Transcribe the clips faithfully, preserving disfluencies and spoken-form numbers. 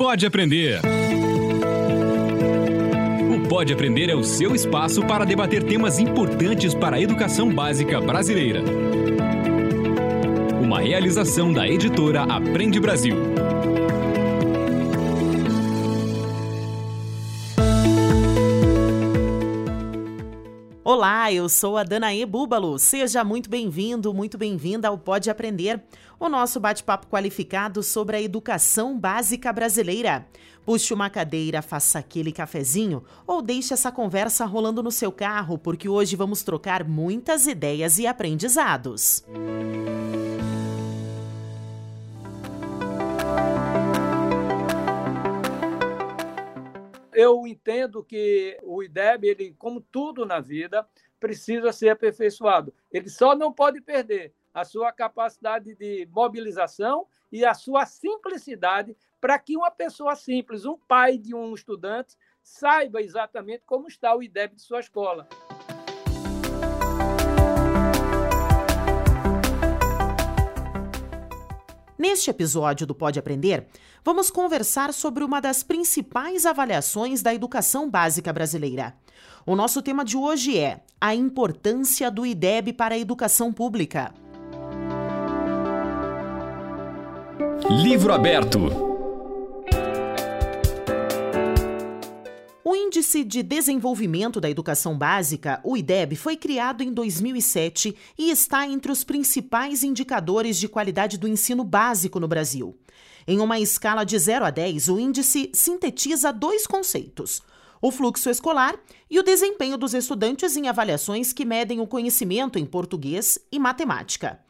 Pode Aprender. O Pode Aprender é o seu espaço para debater temas importantes para a educação básica brasileira. Uma realização da editora Aprende Brasil. Olá, eu sou a Danaê Búbalo. Seja muito bem-vindo, muito bem-vinda ao Pode Aprender, o nosso bate-papo qualificado sobre a educação básica brasileira. Puxe uma cadeira, faça aquele cafezinho ou deixe essa conversa rolando no seu carro, porque hoje vamos trocar muitas ideias e aprendizados. Eu entendo que o IDEB, ele, como tudo na vida, precisa ser aperfeiçoado. Ele só não pode perder a sua capacidade de mobilização e a sua simplicidade para que uma pessoa simples, um pai de um estudante, saiba exatamente como está o IDEB de sua escola. Neste episódio do Pode Aprender, vamos conversar sobre uma das principais avaliações da educação básica brasileira. O nosso tema de hoje é a importância do IDEB para a educação pública. Livro aberto. O Índice de Desenvolvimento da Educação Básica, o IDEB, foi criado em dois mil e sete e está entre os principais indicadores de qualidade do ensino básico no Brasil. Em uma escala de zero a dez, o índice sintetiza dois conceitos: o fluxo escolar e o desempenho dos estudantes em avaliações que medem o conhecimento em português e matemática.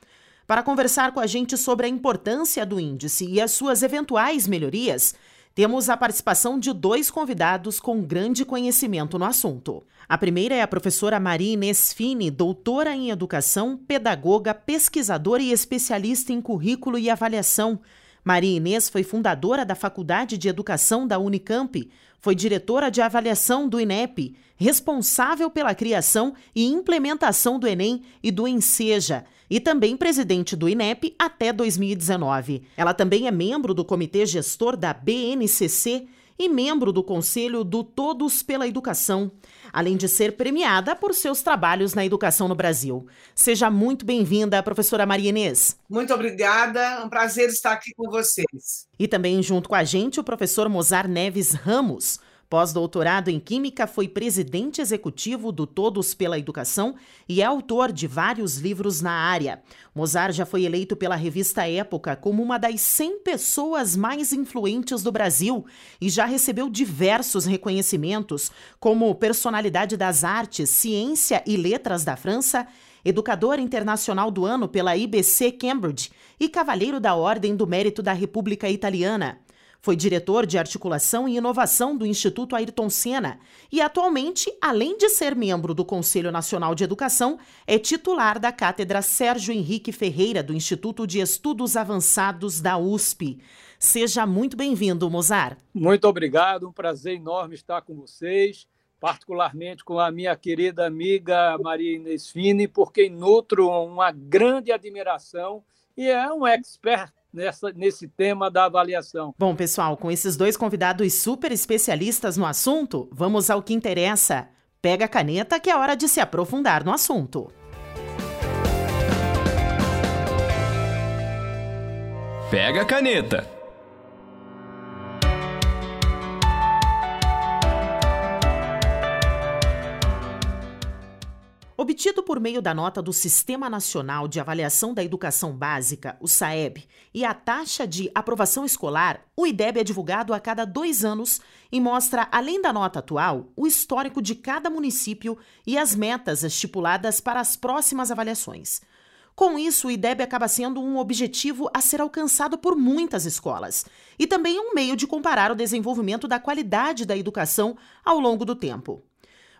Para conversar com a gente sobre a importância do índice e as suas eventuais melhorias, temos a participação de dois convidados com grande conhecimento no assunto. A primeira é a professora Maria Inês Fini, doutora em Educação, pedagoga, pesquisadora e especialista em currículo e avaliação. Maria Inês foi fundadora da Faculdade de Educação da Unicamp, foi diretora de avaliação do INEP, responsável pela criação e implementação do Enem e do Enseja, e também presidente do INEP até dois mil e dezenove. Ela também é membro do Comitê Gestor da B N C C e membro do Conselho do Todos pela Educação, além de ser premiada por seus trabalhos na educação no Brasil. Seja muito bem-vinda, professora Maria Inês. Muito obrigada, é um prazer estar aqui com vocês. E também junto com a gente o professor Mozar Neves Ramos, pós-doutorado em Química, foi presidente executivo do Todos pela Educação e é autor de vários livros na área. Mozart já foi eleito pela revista Época como uma das cem pessoas mais influentes do Brasil e já recebeu diversos reconhecimentos, como Personalidade das Artes, Ciência e Letras da França, Educador Internacional do Ano pela I B C Cambridge e Cavalheiro da Ordem do Mérito da República Italiana. Foi diretor de Articulação e Inovação do Instituto Ayrton Senna e, atualmente, além de ser membro do Conselho Nacional de Educação, é titular da Cátedra Sérgio Henrique Ferreira do Instituto de Estudos Avançados da U S P. Seja muito bem-vindo, Mozart. Muito obrigado, um prazer enorme estar com vocês, particularmente com a minha querida amiga Maria Inês Fini, porque nutro uma grande admiração e é um expert Nessa, nesse tema da avaliação. Bom, pessoal, com esses dois convidados super especialistas no assunto, vamos ao que interessa. Pega a caneta que é hora de se aprofundar no assunto. Pega a caneta. Obtido por meio da nota do Sistema Nacional de Avaliação da Educação Básica, o SAEB, e a taxa de aprovação escolar, o IDEB é divulgado a cada dois anos e mostra, além da nota atual, o histórico de cada município e as metas estipuladas para as próximas avaliações. Com isso, o IDEB acaba sendo um objetivo a ser alcançado por muitas escolas e também um meio de comparar o desenvolvimento da qualidade da educação ao longo do tempo.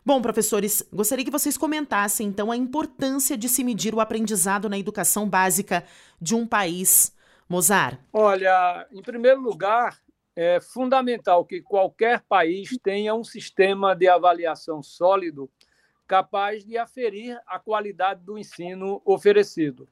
Bom, professores, gostaria que vocês comentassem, então, a importância de se medir o aprendizado na educação básica de um país. Mozart. Olha, em primeiro lugar, é fundamental que qualquer país tenha um sistema de avaliação sólido capaz de aferir a qualidade do ensino oferecido.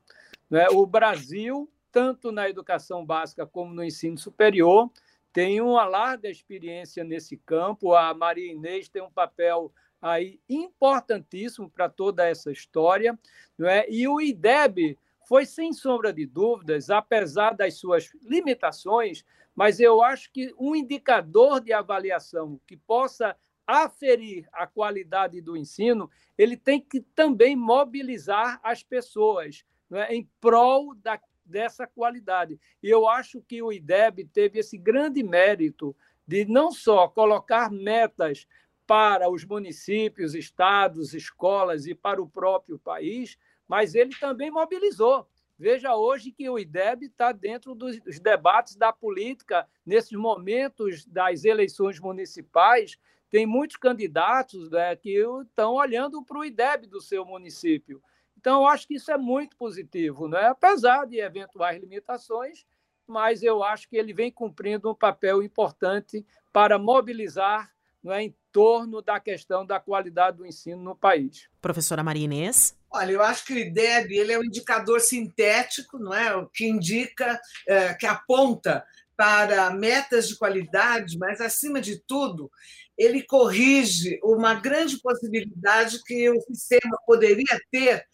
O Brasil, tanto na educação básica como no ensino superior, tem uma larga experiência nesse campo. A Maria Inês tem um papel aí importantíssimo para toda essa história, não é? E o IDEB foi, sem sombra de dúvidas, apesar das suas limitações, mas eu acho que um indicador de avaliação que possa aferir a qualidade do ensino, ele tem que também mobilizar as pessoas, não é, em prol da, dessa qualidade. E eu acho que o IDEB teve esse grande mérito de não só colocar metas para os municípios, estados, escolas e para o próprio país, mas ele também mobilizou. Veja hoje que o IDEB está dentro dos debates da política, nesses momentos das eleições municipais, tem muitos candidatos, né, que estão olhando para o IDEB do seu município. Então, eu acho que isso é muito positivo, né? Apesar de eventuais limitações, mas eu acho que ele vem cumprindo um papel importante para mobilizar, né, em torno da questão da qualidade do ensino no país. Professora Maria Inês? Olha, eu acho que o IDEB ele é um indicador sintético, não é? O que indica, é, que aponta para metas de qualidade, mas, acima de tudo, ele corrige uma grande possibilidade que o sistema poderia ter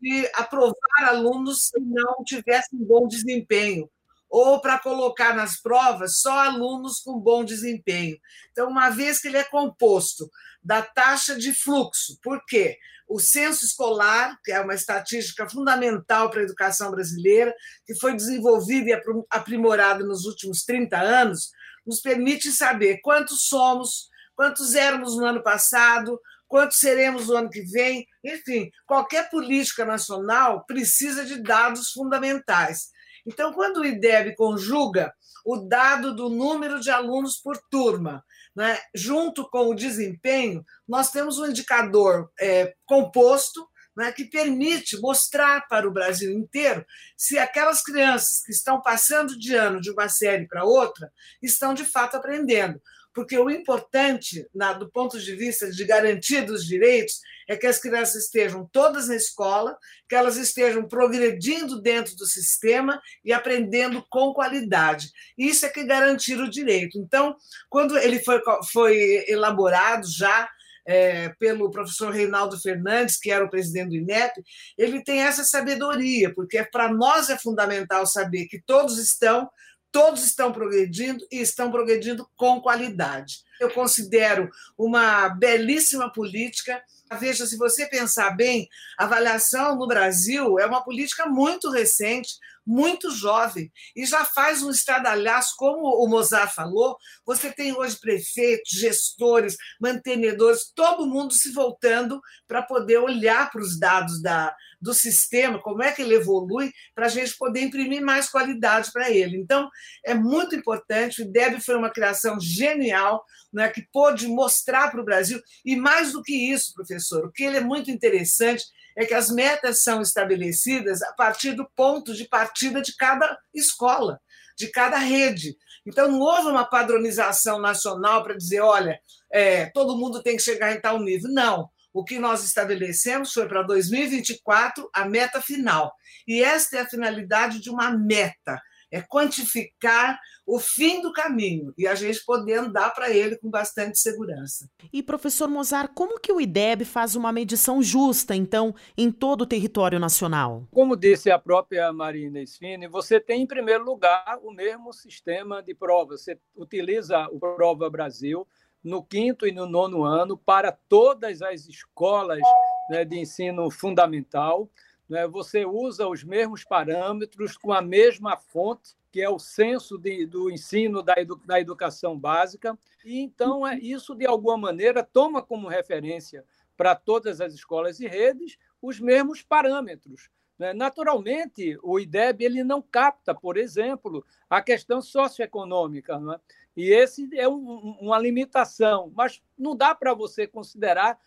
de aprovar alunos que não tivessem bom desempenho, ou para colocar nas provas só alunos com bom desempenho. Então, uma vez que ele é composto da taxa de fluxo, por quê? O censo escolar, que é uma estatística fundamental para a educação brasileira, que foi desenvolvida e aprimorada nos últimos trinta anos, nos permite saber quantos somos, quantos éramos no ano passado, quantos seremos no ano que vem. Enfim, qualquer política nacional precisa de dados fundamentais. Então, quando o IDEB conjuga o dado do número de alunos por turma, né, junto com o desempenho, nós temos um indicador é, composto, né, que permite mostrar para o Brasil inteiro se aquelas crianças que estão passando de ano de uma série para outra estão, de fato, aprendendo. Porque o importante, na, do ponto de vista de garantir dos direitos, é que as crianças estejam todas na escola, que elas estejam progredindo dentro do sistema e aprendendo com qualidade. Isso é que garantir o direito. Então, quando ele foi, foi elaborado já é, pelo professor Reinaldo Fernandes, que era o presidente do INEP, ele tem essa sabedoria, porque para nós é fundamental saber que todos estão Todos estão progredindo e estão progredindo com qualidade. Eu considero uma belíssima política. Veja, se você pensar bem, a avaliação no Brasil é uma política muito recente, muito jovem, e já faz um estradalhaço, como o Mozart falou. Você tem hoje prefeitos, gestores, mantenedores, todo mundo se voltando para poder olhar para os dados da, do sistema, como é que ele evolui, para a gente poder imprimir mais qualidade para ele. Então, é muito importante. O IDEB foi uma criação genial, né, que pôde mostrar para o Brasil, e mais do que isso, professor, o que ele é muito interessante é que as metas são estabelecidas a partir do ponto de partida de cada escola, de cada rede. Então, não houve uma padronização nacional para dizer, olha, é, todo mundo tem que chegar em tal nível. Não. O que nós estabelecemos foi para dois mil e vinte e quatro a meta final. E esta é a finalidade de uma meta, é quantificar o fim do caminho e a gente poder andar para ele com bastante segurança. E, professor Mozart, como que o IDEB faz uma medição justa, então, em todo o território nacional? Como disse a própria Maria Inês Fini, você tem, em primeiro lugar, o mesmo sistema de prova. Você utiliza o Prova Brasil no quinto e no nono ano para todas as escolas, né, de ensino fundamental. Você usa os mesmos parâmetros com a mesma fonte, que é o censo de, do ensino da, edu, da educação básica. E então, é, isso, de alguma maneira, toma como referência para todas as escolas e redes os mesmos parâmetros. Naturalmente, o IDEB ele não capta, por exemplo, a questão socioeconômica, não é? E esse é um, uma limitação, mas não dá para você considerar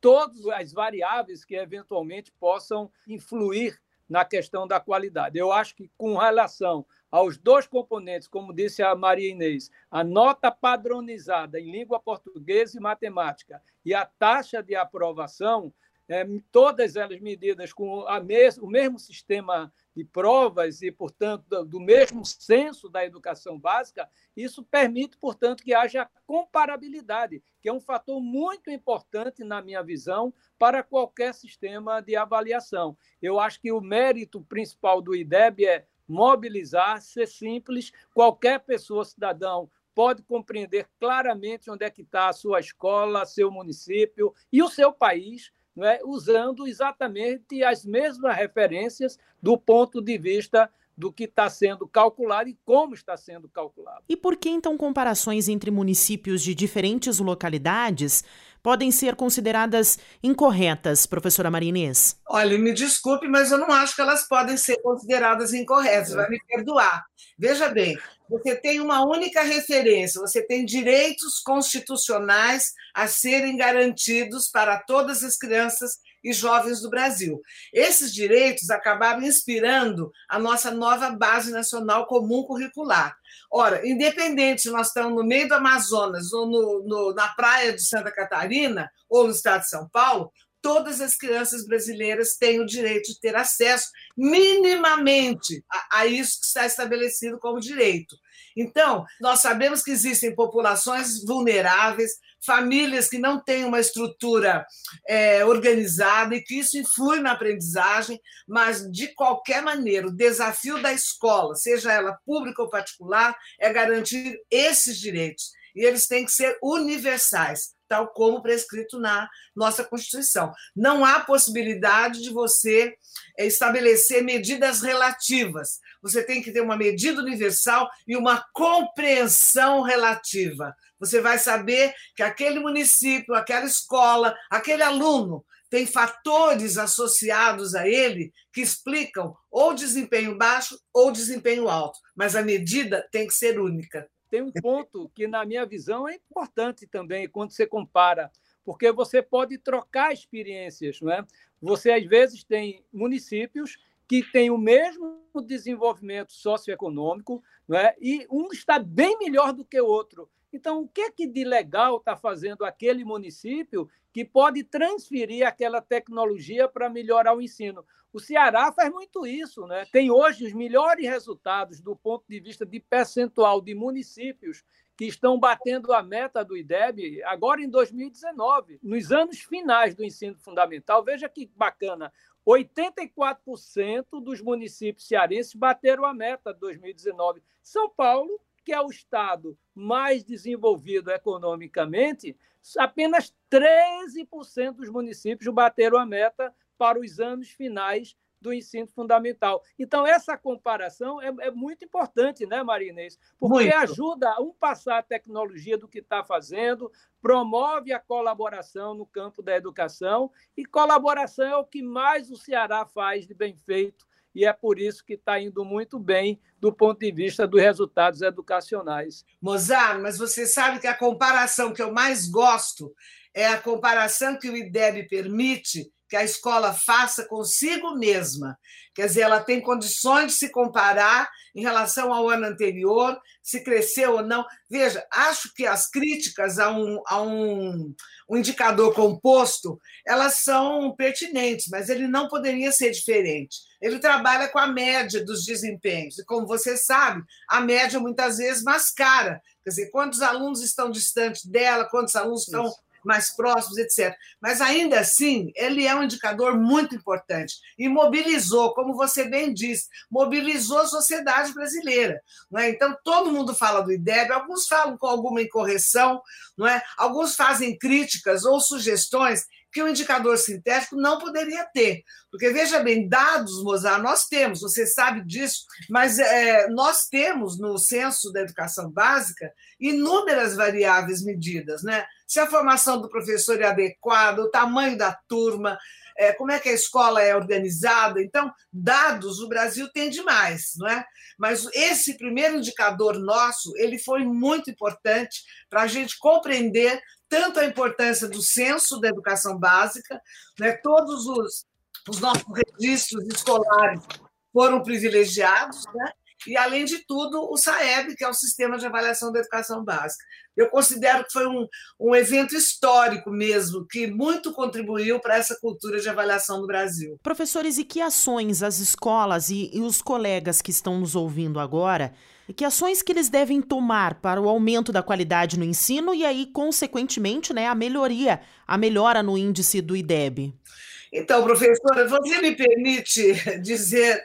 todas as variáveis que eventualmente possam influir na questão da qualidade. Eu acho que, com relação aos dois componentes, como disse a Maria Inês, a nota padronizada em língua portuguesa e matemática e a taxa de aprovação, é, todas elas medidas com a mes o mesmo sistema de provas e, portanto, do, do mesmo senso da educação básica, isso permite, portanto, que haja comparabilidade, que é um fator muito importante, na minha visão, para qualquer sistema de avaliação. Eu acho que o mérito principal do IDEB é mobilizar, ser simples, qualquer pessoa, cidadão, pode compreender claramente onde é que está a sua escola, seu município e o seu país, não é? Usando exatamente as mesmas referências do ponto de vista do que está sendo calculado e como está sendo calculado. E por que, então, comparações entre municípios de diferentes localidades podem ser consideradas incorretas, professora Maria Inês? Olha, me desculpe, mas eu não acho que elas podem ser consideradas incorretas, vai me perdoar. Veja bem, você tem uma única referência, você tem direitos constitucionais a serem garantidos para todas as crianças e jovens do Brasil. Esses direitos acabaram inspirando a nossa nova Base Nacional Comum Curricular. Ora, independente se nós estamos no meio do Amazonas ou no, no, na praia de Santa Catarina ou no estado de São Paulo, todas as crianças brasileiras têm o direito de ter acesso minimamente a, a isso que está estabelecido como direito. Então, nós sabemos que existem populações vulneráveis, famílias que não têm uma estrutura é, organizada e que isso influi na aprendizagem, mas, de qualquer maneira, o desafio da escola, seja ela pública ou particular, é garantir esses direitos, e eles têm que ser universais, tal como prescrito na nossa Constituição. Não há possibilidade de você estabelecer medidas relativas. Você tem que ter uma medida universal e uma compreensão relativa. Você vai saber que aquele município, aquela escola, aquele aluno tem fatores associados a ele que explicam ou desempenho baixo ou desempenho alto, mas a medida tem que ser única. Tem um ponto que, na minha visão, é importante também quando você compara, porque você pode trocar experiências, não é? Você, às vezes, tem municípios que têm o mesmo desenvolvimento socioeconômico, não é? E um está bem melhor do que o outro. Então, o que é que de legal está fazendo aquele município que pode transferir aquela tecnologia para melhorar o ensino? O Ceará faz muito isso, né? Tem hoje os melhores resultados do ponto de vista de percentual de municípios que estão batendo a meta do IDEB agora em dois mil e dezenove, nos anos finais do ensino fundamental. Veja que bacana, oitenta e quatro por cento dos municípios cearenses bateram a meta de dois mil e dezenove. São Paulo, que é o estado mais desenvolvido economicamente, apenas treze por cento dos municípios bateram a meta para os anos finais do ensino fundamental. Então, essa comparação é, é muito importante, né, Maria Inês? Porque muito. Ajuda a um passar a tecnologia do que está fazendo, promove a colaboração no campo da educação, e colaboração é o que mais o Ceará faz de bem feito, e é por isso que está indo muito bem do ponto de vista dos resultados educacionais. Mozart, mas você sabe que a comparação que eu mais gosto é a comparação que o IDEB permite que a escola faça consigo mesma. Quer dizer, ela tem condições de se comparar em relação ao ano anterior, se cresceu ou não. Veja, acho que as críticas a um, a um, um indicador composto, elas são pertinentes, mas ele não poderia ser diferente. Ele trabalha com a média dos desempenhos, e, como você sabe, a média muitas vezes mascara. Quer dizer, quantos alunos estão distantes dela, quantos alunos estão... Isso. mais próximos, etcétera. Mas, ainda assim, ele é um indicador muito importante e mobilizou, como você bem disse, mobilizou a sociedade brasileira. Não é? Então, todo mundo fala do IDEB, alguns falam com alguma incorreção, não é? Alguns fazem críticas ou sugestões que o indicador sintético não poderia ter. Porque, veja bem, dados, Mozart, nós temos, você sabe disso, mas é, nós temos no Censo da Educação Básica inúmeras variáveis medidas, né? Se a formação do professor é adequada, o tamanho da turma, é, como é que a escola é organizada. Então, dados o Brasil tem demais, não é? Mas esse primeiro indicador nosso, ele foi muito importante para a gente compreender tanto a importância do censo da educação básica, né? Todos os, os nossos registros escolares foram privilegiados, né? e, além de tudo, o SAEB, que é o Sistema de Avaliação da Educação Básica. Eu considero que foi um, um evento histórico mesmo, que muito contribuiu para essa cultura de avaliação no Brasil. Professores, e que ações as escolas e, e os colegas que estão nos ouvindo agora, que ações que eles devem tomar para o aumento da qualidade no ensino e aí, consequentemente, né, a melhoria, a melhora no índice do IDEB? Então, professora, você me permite dizer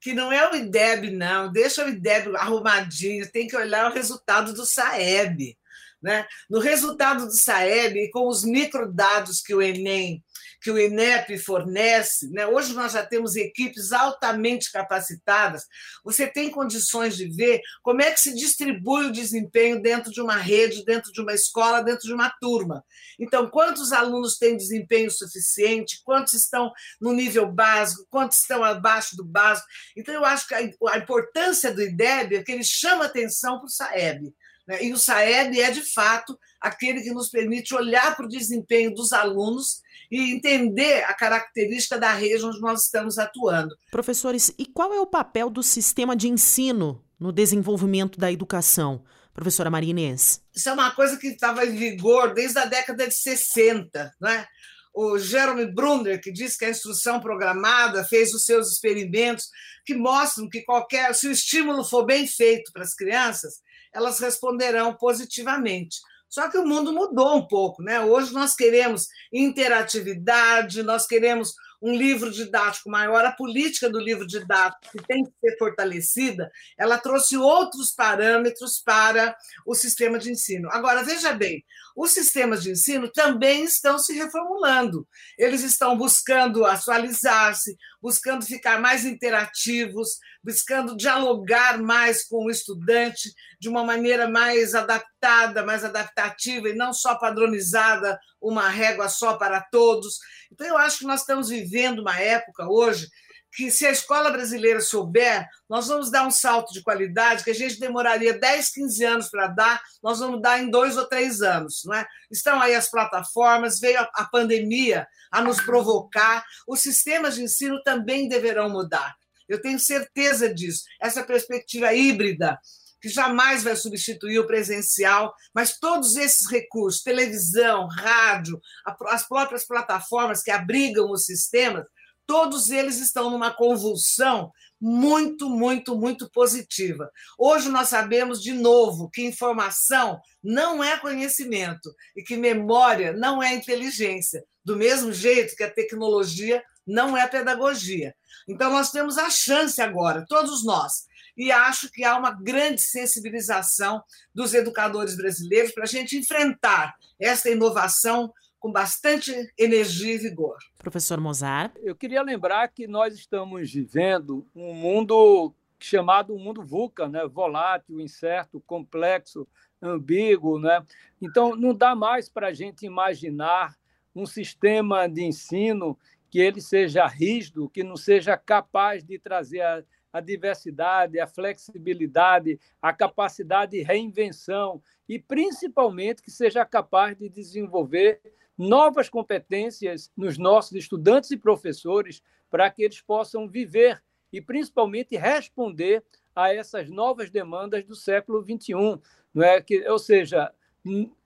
que não é o IDEB, não. Deixa o IDEB arrumadinho, tem que olhar o resultado do SAEB. Né? No resultado do SAEB, com os microdados que o Enem, que o INEP fornece, né? Hoje nós já temos equipes altamente capacitadas, você tem condições de ver como é que se distribui o desempenho dentro de uma rede, dentro de uma escola, dentro de uma turma. Então, quantos alunos têm desempenho suficiente, quantos estão no nível básico, quantos estão abaixo do básico. Então, eu acho que a importância do IDEB é que ele chama atenção para o SAEB. E o SAEB é, de fato, aquele que nos permite olhar para o desempenho dos alunos e entender a característica da rede onde nós estamos atuando. Professores, e qual é o papel do sistema de ensino no desenvolvimento da educação? Professora Maria Inês. Isso é uma coisa que estava em vigor desde a década de sessenta, né? O Jerome Brunder, que diz que a instrução programada fez os seus experimentos, que mostram que qualquer, se o estímulo for bem feito para as crianças, elas responderão positivamente. Só que o mundo mudou um pouco, né? Hoje nós queremos interatividade, nós queremos um livro didático maior. A política do livro didático, que tem que ser fortalecida, ela trouxe outros parâmetros para o sistema de ensino. Agora, veja bem, os sistemas de ensino também estão se reformulando. Eles estão buscando atualizar-se, buscando ficar mais interativos, buscando dialogar mais com o estudante de uma maneira mais adaptada, mais adaptativa e não só padronizada, uma régua só para todos. Então, eu acho que nós estamos vivendo uma época hoje que, se a escola brasileira souber, nós vamos dar um salto de qualidade que a gente demoraria dez, quinze anos para dar, nós vamos dar em dois ou três anos. Não é? Estão aí as plataformas, veio a pandemia a nos provocar, os sistemas de ensino também deverão mudar. Eu tenho certeza disso. Essa perspectiva híbrida, que jamais vai substituir o presencial, mas todos esses recursos, televisão, rádio, as próprias plataformas que abrigam os sistemas, todos eles estão numa convulsão muito, muito, muito positiva. Hoje nós sabemos, de novo, que informação não é conhecimento e que memória não é inteligência, do mesmo jeito que a tecnologia não é pedagogia. Então, nós temos a chance agora, todos nós, e acho que há uma grande sensibilização dos educadores brasileiros para a gente enfrentar essa inovação com bastante energia e vigor. Professor Mozart. Eu queria lembrar que nós estamos vivendo um mundo chamado mundo VUCA, né? Volátil, incerto, complexo, ambíguo, né? Então, não dá mais para a gente imaginar um sistema de ensino que ele seja rígido, que não seja capaz de trazer a a diversidade, a flexibilidade, a capacidade de reinvenção e, principalmente, que seja capaz de desenvolver novas competências nos nossos estudantes e professores para que eles possam viver e, principalmente, responder a essas novas demandas do século vinte e um. Não é? Que, ou seja,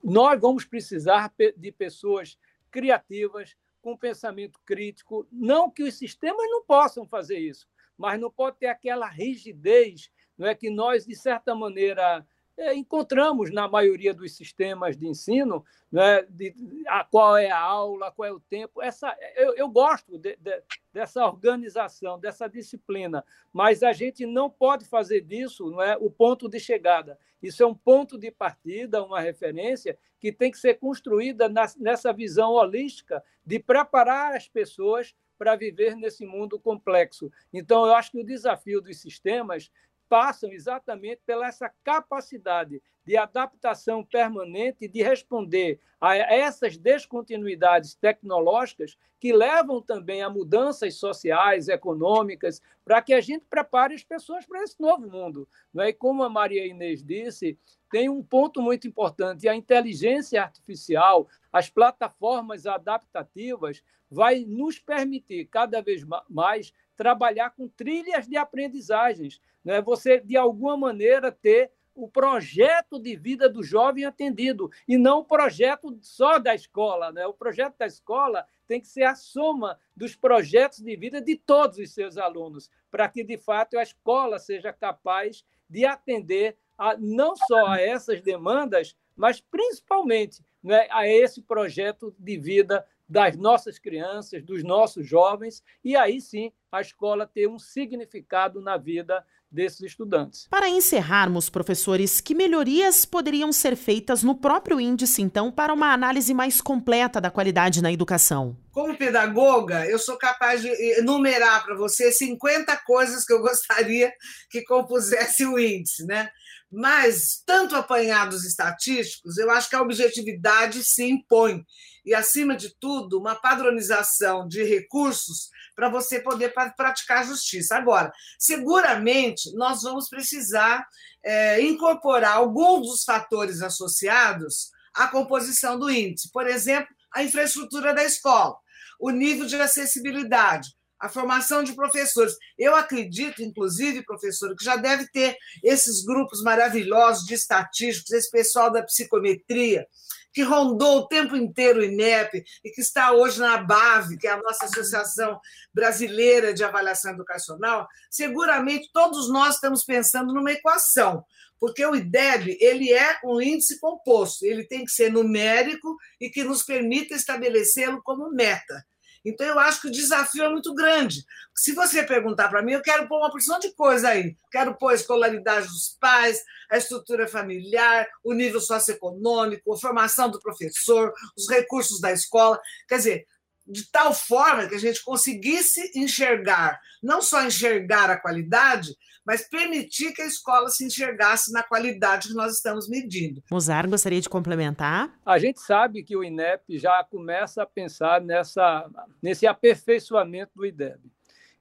nós vamos precisar de pessoas criativas, com pensamento crítico, não que os sistemas não possam fazer isso, mas não pode ter aquela rigidez, não é, que nós, de certa maneira, é, encontramos na maioria dos sistemas de ensino, não é, de, a, qual é a aula, qual é o tempo. Essa, eu, eu gosto de, de, dessa organização, dessa disciplina, mas a gente não pode fazer disso, não é, o ponto de chegada. Isso é um ponto de partida, uma referência que tem que ser construída na, nessa visão holística de preparar as pessoas para viver nesse mundo complexo. Então, eu acho que o desafio dos sistemas passa exatamente pela essa capacidade de adaptação permanente, de responder a essas descontinuidades tecnológicas que levam também a mudanças sociais, econômicas, para que a gente prepare as pessoas para esse novo mundo. Não é? E como a Maria Inês disse, tem um ponto muito importante, a inteligência artificial, as plataformas adaptativas, vai nos permitir cada vez mais trabalhar com trilhas de aprendizagens, né? Você, de alguma maneira, ter o projeto de vida do jovem atendido, e não o projeto só da escola, né? O projeto da escola tem que ser a soma dos projetos de vida de todos os seus alunos, para que, de fato, a escola seja capaz de atender a, não só a essas demandas, mas principalmente, né, a esse projeto de vida das nossas crianças, dos nossos jovens, e aí sim a escola ter um significado na vida desses estudantes. Para encerrarmos, professores, que melhorias poderiam ser feitas no próprio índice, então, para uma análise mais completa da qualidade na educação? Como pedagoga, eu sou capaz de enumerar para você cinquenta coisas que eu gostaria que compusesse o índice, né? Mas, tanto apanhados estatísticos, eu acho que a objetividade se impõe. E, acima de tudo, uma padronização de recursos para você poder praticar justiça. Agora, seguramente, nós vamos precisar é, incorporar alguns dos fatores associados à composição do índice. Por exemplo, a infraestrutura da escola, o nível de acessibilidade, a formação de professores. Eu acredito, inclusive, professora, que já deve ter esses grupos maravilhosos de estatísticos, esse pessoal da psicometria, que rondou o tempo inteiro o INEP e que está hoje na ABAV, que é a nossa Associação Brasileira de Avaliação Educacional. Seguramente todos nós estamos pensando numa equação, porque o IDEB, ele é um índice composto, ele tem que ser numérico e que nos permita estabelecê-lo como meta. Então, eu acho que o desafio é muito grande. Se você perguntar para mim, eu quero pôr uma porção de coisa aí. Quero pôr a escolaridade dos pais, a estrutura familiar, o nível socioeconômico, a formação do professor, os recursos da escola. Quer dizer, de tal forma que a gente conseguisse enxergar, não só enxergar a qualidade, mas permitir que a escola se enxergasse na qualidade que nós estamos medindo. Mozart, gostaria de complementar? A gente sabe que o INEP já começa a pensar nessa, nesse aperfeiçoamento do IDEB.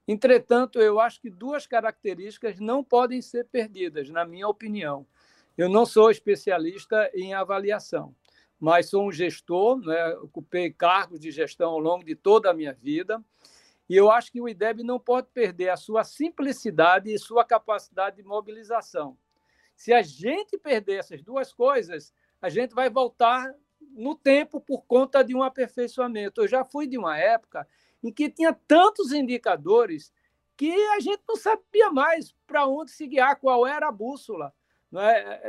Entretanto, eu acho que duas características não podem ser perdidas, na minha opinião. Eu não sou especialista em avaliação, mas sou um gestor, né? Ocupei cargos de gestão ao longo de toda a minha vida, e eu acho que o IDEB não pode perder a sua simplicidade e sua capacidade de mobilização. Se a gente perder essas duas coisas, a gente vai voltar no tempo por conta de um aperfeiçoamento. Eu já fui de uma época em que tinha tantos indicadores que a gente não sabia mais para onde se guiar, qual era a bússola.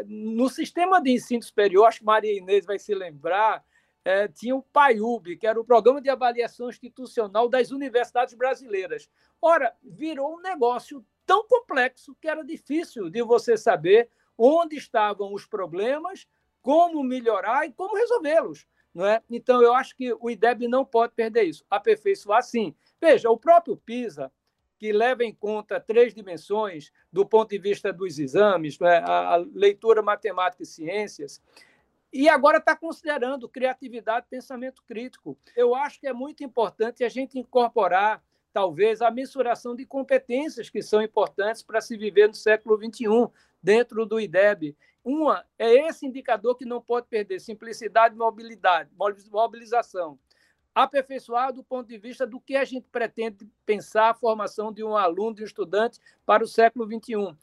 No sistema de ensino superior, acho que Maria Inês vai se lembrar, É, tinha o PAIUB, que era o Programa de Avaliação Institucional das Universidades Brasileiras. Ora, virou um negócio tão complexo que era difícil de você saber onde estavam os problemas, como melhorar e como resolvê-los, não é? Então, eu acho que o IDEB não pode perder isso. Aperfeiçoar, sim. Veja, o próprio PISA, que leva em conta três dimensões do ponto de vista dos exames, não é? A, a leitura, matemática e ciências, e agora está considerando criatividade e pensamento crítico. Eu acho que é muito importante a gente incorporar, talvez, a mensuração de competências que são importantes para se viver no século vinte e um, dentro do IDEB. Uma é esse indicador que não pode perder, simplicidade e mobilidade, mobilização. Aperfeiçoar do ponto de vista do que a gente pretende pensar a formação de um aluno, de um estudante para o século vinte e um.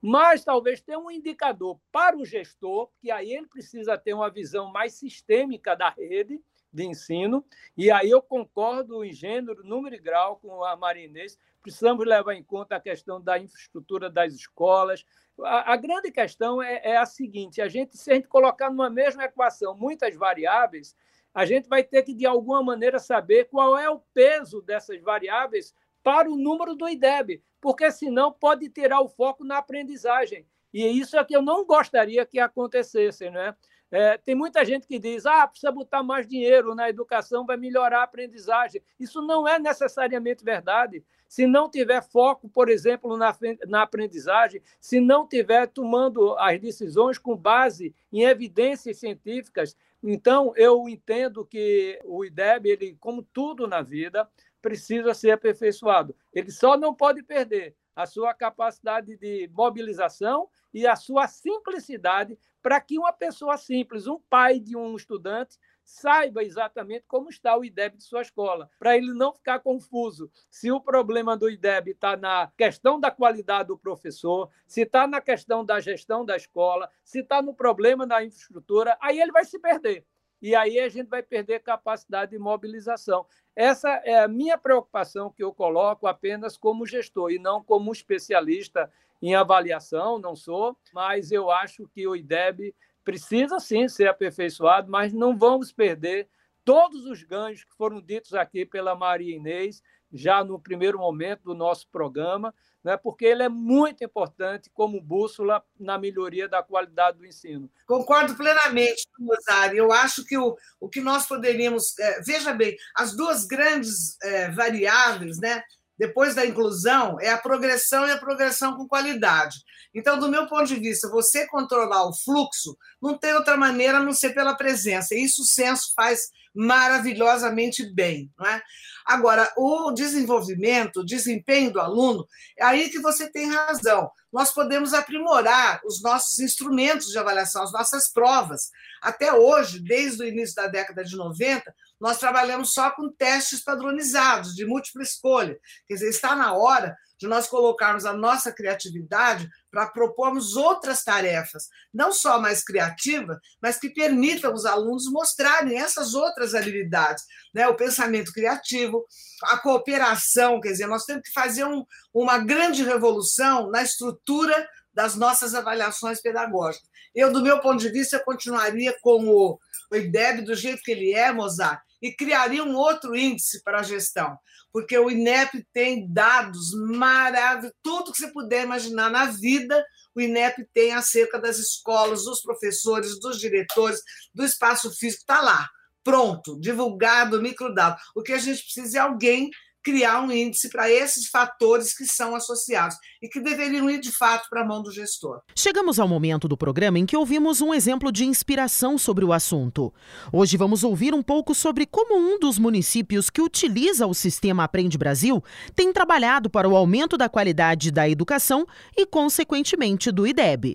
Mas talvez tenha um indicador para o gestor, que aí ele precisa ter uma visão mais sistêmica da rede de ensino, e aí eu concordo em gênero, número e grau com a Maria Inês. Precisamos levar em conta a questão da infraestrutura das escolas. A, a grande questão é, é a seguinte, a gente, se a gente colocar numa mesma equação muitas variáveis, a gente vai ter que, de alguma maneira, saber qual é o peso dessas variáveis para o número do IDEB, porque senão pode tirar o foco na aprendizagem. E isso é que eu não gostaria que acontecesse, né? É, tem muita gente que diz, ah, precisa botar mais dinheiro na educação, vai melhorar a aprendizagem. Isso não é necessariamente verdade. Se não tiver foco, por exemplo, na, na aprendizagem, se não tiver tomando as decisões com base em evidências científicas. Então, eu entendo que o IDEB, ele, como tudo na vida, precisa ser aperfeiçoado. Ele só não pode perder a sua capacidade de mobilização e a sua simplicidade para que uma pessoa simples, um pai de um estudante, saiba exatamente como está o IDEB de sua escola, para ele não ficar confuso se o problema do IDEB está na questão da qualidade do professor, se está na questão da gestão da escola, se está no problema da infraestrutura, aí ele vai se perder. E aí a gente vai perder capacidade de mobilização. Essa é a minha preocupação, que eu coloco apenas como gestor e não como especialista em avaliação, não sou, mas eu acho que o IDEB precisa sim ser aperfeiçoado, mas não vamos perder todos os ganhos que foram ditos aqui pela Maria Inês, já no primeiro momento do nosso programa, né, porque ele é muito importante como bússola na melhoria da qualidade do ensino. Concordo plenamente, Rosário. Eu acho que o, o que nós poderíamos... É, veja bem, as duas grandes é, variáveis, né, depois da inclusão, é a progressão e a progressão com qualidade. Então, do meu ponto de vista, você controlar o fluxo não tem outra maneira a não ser pela presença. E isso o censo faz maravilhosamente bem, não é? Agora, o desenvolvimento, o desempenho do aluno, é aí que você tem razão. Nós podemos aprimorar os nossos instrumentos de avaliação, as nossas provas. Até hoje, desde o início da década de noventa, nós trabalhamos só com testes padronizados, de múltipla escolha. Quer dizer, está na hora de nós colocarmos a nossa criatividade para propormos outras tarefas, não só mais criativas, mas que permitam os alunos mostrarem essas outras habilidades, né? O pensamento criativo, a cooperação, quer dizer, nós temos que fazer um, uma grande revolução na estrutura das nossas avaliações pedagógicas. Eu, do meu ponto de vista, eu continuaria com o, o IDEB do jeito que ele é, Mozart, e criaria um outro índice para a gestão, porque o INEP tem dados maravilhosos, tudo que você puder imaginar na vida, o INEP tem acerca das escolas, dos professores, dos diretores, do espaço físico, está lá, pronto, divulgado, microdado. O que a gente precisa é alguém criar um índice para esses fatores que são associados e que deveriam ir, de fato, para a mão do gestor. Chegamos ao momento do programa em que ouvimos um exemplo de inspiração sobre o assunto. Hoje vamos ouvir um pouco sobre como um dos municípios que utiliza o sistema Aprende Brasil tem trabalhado para o aumento da qualidade da educação e, consequentemente, do IDEB.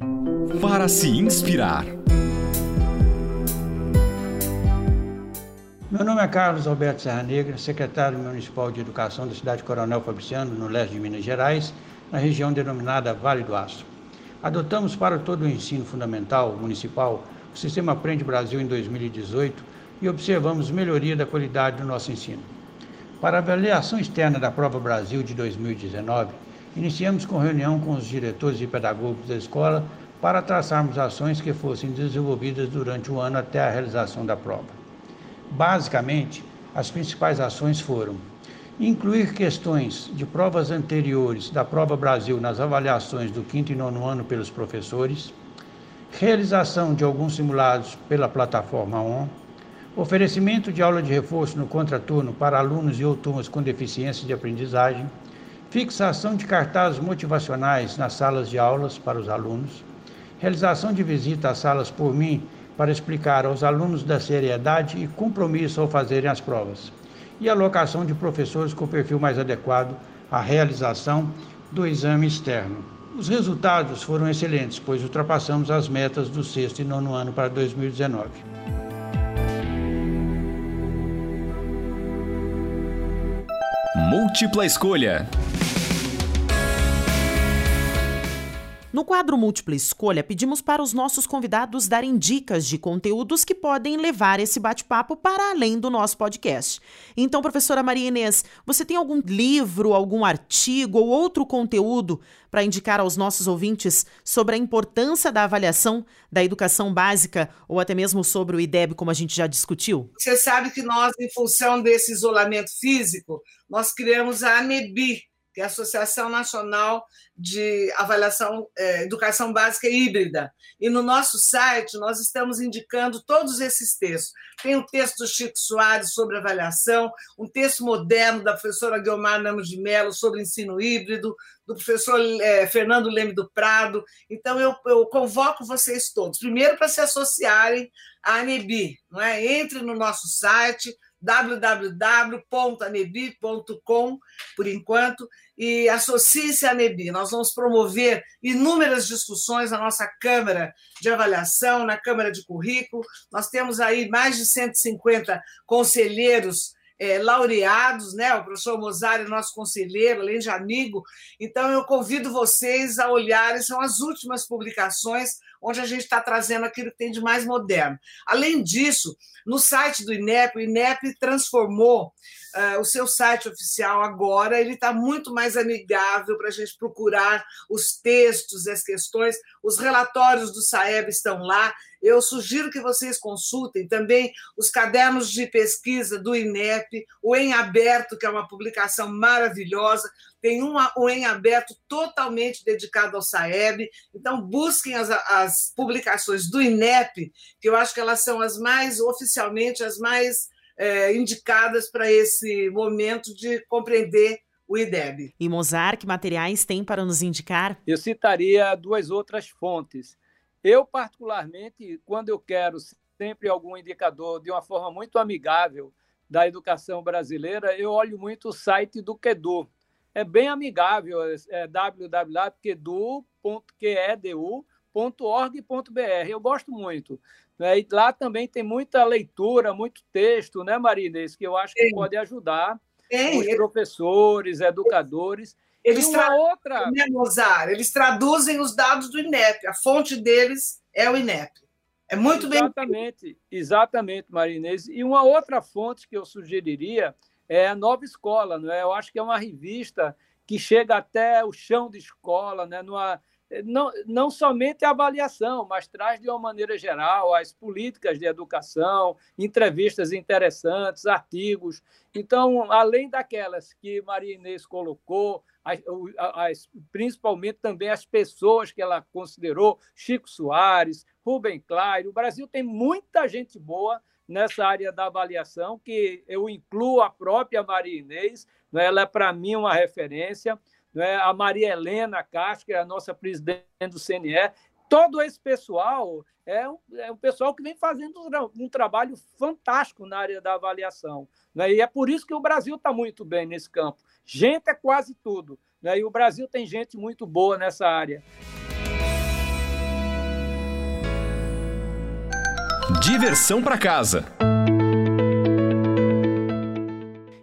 Para se inspirar. Meu nome é Carlos Alberto Serra Negra, secretário municipal de Educação da cidade Coronel Fabriciano, no leste de Minas Gerais, na região denominada Vale do Aço. Adotamos para todo o ensino fundamental municipal o sistema Aprende Brasil em dois mil e dezoito e observamos melhoria da qualidade do nosso ensino. Para a avaliação externa da Prova Brasil de dois mil e dezenove, iniciamos com reunião com os diretores e pedagógicos da escola para traçarmos ações que fossem desenvolvidas durante o ano até a realização da prova. Basicamente, as principais ações foram incluir questões de provas anteriores da Prova Brasil nas avaliações do quinto e nono ano pelos professores, realização de alguns simulados pela plataforma O N, oferecimento de aula de reforço no contraturno para alunos e ou turmas com deficiência de aprendizagem, fixação de cartazes motivacionais nas salas de aulas para os alunos, realização de visita às salas por mim para explicar aos alunos da seriedade e compromisso ao fazerem as provas, e a alocação de professores com perfil mais adequado à realização do exame externo. Os resultados foram excelentes, pois ultrapassamos as metas do sexto e nono ano para dois mil e dezenove. Múltipla escolha. No quadro Múltipla Escolha, pedimos para os nossos convidados darem dicas de conteúdos que podem levar esse bate-papo para além do nosso podcast. Então, professora Maria Inês, você tem algum livro, algum artigo ou outro conteúdo para indicar aos nossos ouvintes sobre a importância da avaliação da educação básica ou até mesmo sobre o IDEB, como a gente já discutiu? Você sabe que nós, em função desse isolamento físico, nós criamos a ANEBI, que é a Associação Nacional de Avaliação, eh, Educação Básica Híbrida. E no nosso site nós estamos indicando todos esses textos. Tem um texto do Chico Soares sobre avaliação, um texto moderno da professora Guiomar Namos de Mello sobre ensino híbrido, do professor eh, Fernando Leme do Prado. Então, eu, eu convoco vocês todos, primeiro para se associarem à ANEBI, não é? Entre no nosso site, w w w ponto anebi ponto com, por enquanto, e associe-se à Anebi. Nós vamos promover inúmeras discussões na nossa Câmara de Avaliação, na Câmara de Currículo. Nós temos aí mais de cento e cinquenta conselheiros É, laureados, né? O professor Mozari, nosso conselheiro, além de amigo. Então, eu convido vocês a olharem, são as últimas publicações onde a gente está trazendo aquilo que tem de mais moderno. Além disso, no site do INEP, o INEP transformou uh, o seu site oficial agora, ele está muito mais amigável para a gente procurar os textos, as questões, os relatórios do SAEB estão lá. Eu sugiro que vocês consultem também os cadernos de pesquisa do INEP, o Em Aberto, que é uma publicação maravilhosa, tem uma, um Em Aberto totalmente dedicado ao SAEB. Então, busquem as, as publicações do INEP, que eu acho que elas são as mais, oficialmente, as mais é, indicadas para esse momento de compreender o IDEB. E Mozart, que materiais tem para nos indicar? Eu citaria duas outras fontes. Eu, particularmente, quando eu quero sempre algum indicador de uma forma muito amigável da educação brasileira, eu olho muito o site do QEDU. É bem amigável, é w w w ponto q e d u ponto org ponto b r. Eu gosto muito. Né? E lá também tem muita leitura, muito texto, né, Marinês? Que eu acho que Sim. pode ajudar Sim. os professores, educadores. Eles, tra... outra... Eles traduzem os dados do INEP, a fonte deles é o INEP. É muito bem... Exatamente, exatamente, Marinês. E uma outra fonte que eu sugeriria é a Nova Escola, não é? Eu acho que é uma revista que chega até o chão de escola, né? Numa... não, não somente a avaliação, mas traz de uma maneira geral as políticas de educação, entrevistas interessantes, artigos. Então, além daquelas que Maria Inês colocou, As, as, principalmente também as pessoas que ela considerou, Chico Soares, Rubem Claire. O Brasil tem muita gente boa nessa área da avaliação, que eu incluo a própria Maria Inês, né? Ela é, para mim, uma referência, né? A Maria Helena Castro, que é a nossa presidente do C N E. Todo esse pessoal é um, é um pessoal que vem fazendo um, um trabalho fantástico na área da avaliação, né? E é por isso que o Brasil está muito bem nesse campo. Gente é quase tudo, né? E o Brasil tem gente muito boa nessa área. Diversão para casa.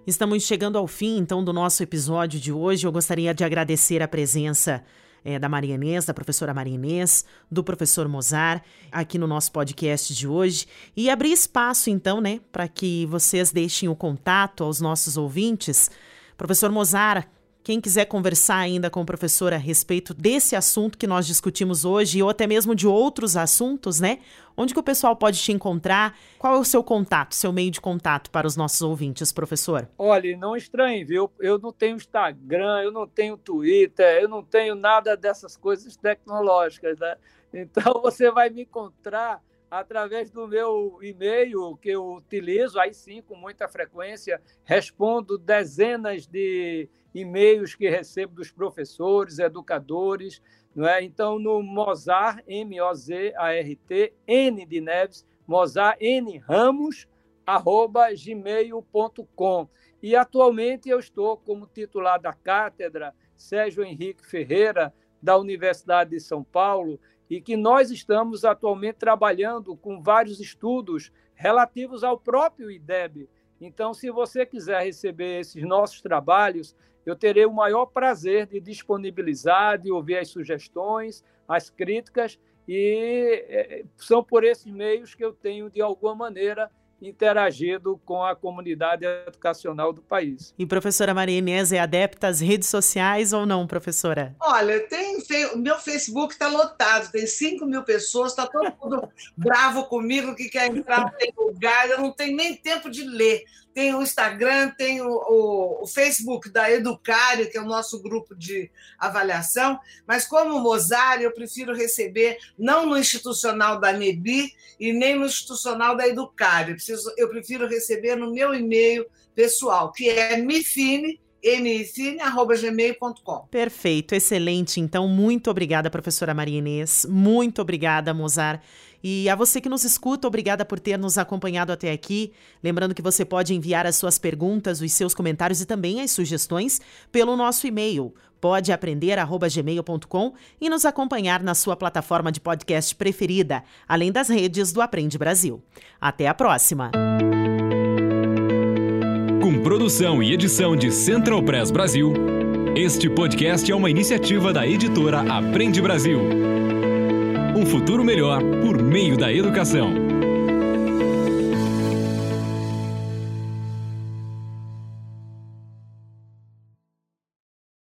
Estamos chegando ao fim, então, do nosso episódio de hoje. Eu gostaria de agradecer a presença É, da Maria Inês, da professora Maria Inês, do professor Mozart, aqui no nosso podcast de hoje. E abrir espaço, então, né, para que vocês deixem o contato aos nossos ouvintes. Professor Mozart, quem quiser conversar ainda com o professor a respeito desse assunto que nós discutimos hoje, ou até mesmo de outros assuntos, né? Onde que o pessoal pode te encontrar? Qual é o seu contato, seu meio de contato para os nossos ouvintes, professor? Olha, não estranhe, viu? Eu não tenho Instagram, eu não tenho Twitter, eu não tenho nada dessas coisas tecnológicas, né? Então, você vai me encontrar através do meu e-mail, que eu utilizo, aí sim, com muita frequência, respondo dezenas de e-mails que recebo dos professores, educadores, não é? Então, no Mozart, M O Z A R T, N de Neves, Mozart N Ramos, arroba gmail ponto com. E, atualmente, eu estou como titular da Cátedra Sérgio Henrique Ferreira, da Universidade de São Paulo, e que nós estamos atualmente trabalhando com vários estudos relativos ao próprio IDEB. Então, se você quiser receber esses nossos trabalhos, eu terei o maior prazer de disponibilizar, de ouvir as sugestões, as críticas, e são por esses meios que eu tenho, de alguma maneira, interagido com a comunidade educacional do país. E professora Maria Inês, é adepta às redes sociais ou não, professora? Olha, tem o meu Facebook está lotado, tem cinco mil pessoas, está todo mundo bravo comigo que quer entrar, não tem lugar, eu não tenho nem tempo de ler. Tem o Instagram, tem o, o, o Facebook da Educare, que é o nosso grupo de avaliação, mas como Mozart, eu prefiro receber não no institucional da Anebi e nem no institucional da Educare. Eu prefiro receber no meu e-mail pessoal, que é mifine, m i s i n e arroba gmail ponto com. Perfeito, excelente. Então, muito obrigada, professora Maria Inês. Muito obrigada, Mozart. E a você que nos escuta, obrigada por ter nos acompanhado até aqui. Lembrando que você pode enviar as suas perguntas, os seus comentários e também as sugestões pelo nosso e-mail, pode aprender arroba gmail ponto com, e nos acompanhar na sua plataforma de podcast preferida, além das redes do Aprende Brasil. Até a próxima! Com produção e edição de Central Press Brasil, este podcast é uma iniciativa da editora Aprende Brasil. Um futuro melhor por meio da educação.